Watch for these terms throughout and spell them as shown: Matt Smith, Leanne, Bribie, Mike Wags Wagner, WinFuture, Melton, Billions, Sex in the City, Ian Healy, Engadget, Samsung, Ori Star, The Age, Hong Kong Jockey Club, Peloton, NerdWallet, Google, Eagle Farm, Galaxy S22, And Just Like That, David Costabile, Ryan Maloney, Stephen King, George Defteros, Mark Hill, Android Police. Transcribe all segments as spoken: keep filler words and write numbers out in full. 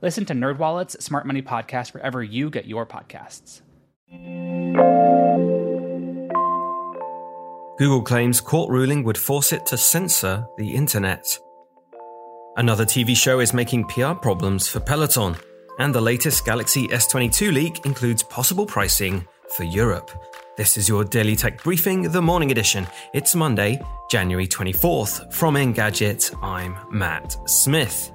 Listen to NerdWallet's Smart Money Podcast wherever you get your podcasts. Google claims court ruling would force it to censor the internet. Another T V show is making P R problems for Peloton. And the latest Galaxy S twenty-two leak includes possible pricing for Europe. This is your Daily Tech Briefing, the morning edition. It's Monday, January twenty-fourth. From Engadget, I'm Matt Smith.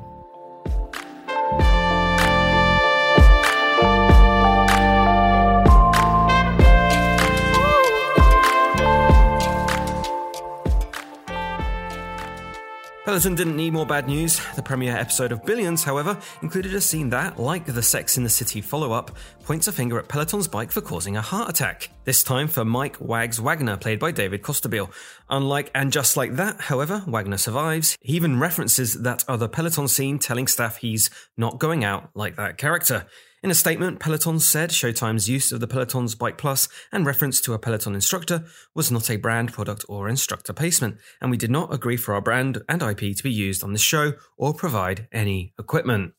Peloton didn't need more bad news. The premiere episode of Billions, however, included a scene that, like the Sex in the City follow-up, points a finger at Peloton's bike for causing a heart attack. This time for Mike Wags Wagner, played by David Costabile. Unlike And Just Like That, however, Wagner survives. He even references that other Peloton scene, telling staff he's not going out like that character. In a statement, Peloton said Showtime's use of the Peloton's Bike Plus and reference to a Peloton instructor was not a brand, product, or instructor placement, and we did not agree for our brand and I P to be used on this show or provide any equipment.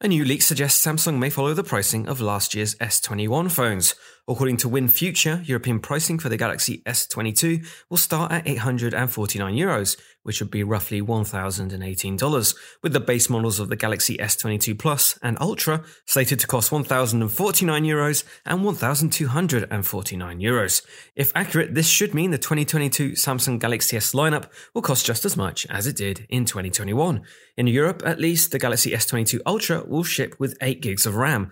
A new leak suggests Samsung may follow the pricing of last year's S twenty-one phones. According to WinFuture, European pricing for the Galaxy S twenty-two will start at eight hundred forty-nine euros, which would be roughly one thousand eighteen dollars, with the base models of the Galaxy S twenty-two Plus and Ultra slated to cost one thousand forty-nine euros and one thousand two hundred forty-nine euros. If accurate, this should mean the twenty twenty-two Samsung Galaxy S lineup will cost just as much as it did in twenty twenty-one. In Europe, at least, the Galaxy S twenty-two Ultra will ship with eight gigs of RAM.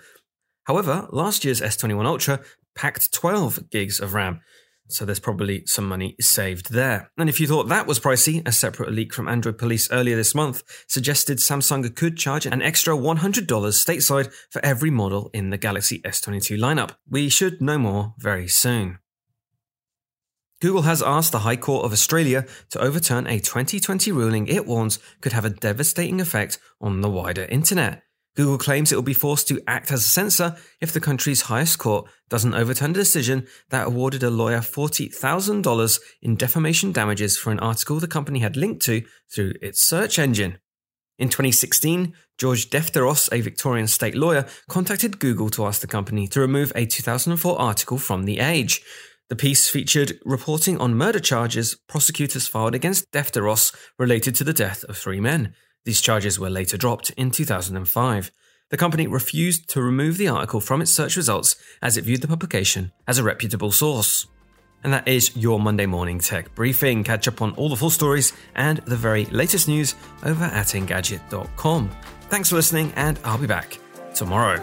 However, last year's S twenty-one Ultra packed twelve gigs of RAM, so there's probably some money saved there. And if you thought that was pricey, a separate leak from Android Police earlier this month suggested Samsung could charge an extra one hundred dollars stateside for every model in the Galaxy S twenty-two lineup. We should know more very soon. Google has asked the High Court of Australia to overturn a twenty twenty ruling it warns could have a devastating effect on the wider internet. Google claims it will be forced to act as a censor if the country's highest court doesn't overturn a decision that awarded a lawyer forty thousand dollars in defamation damages for an article the company had linked to through its search engine. In twenty sixteen, George Defteros, a Victorian state lawyer, contacted Google to ask the company to remove a two thousand four article from The Age. The piece featured reporting on murder charges prosecutors filed against Defteros related to the death of three men. These charges were later dropped in two thousand five. The company refused to remove the article from its search results as it viewed the publication as a reputable source. And that is your Monday morning tech briefing. Catch up on all the full stories and the very latest news over at engadget dot com. Thanks for listening, and I'll be back tomorrow.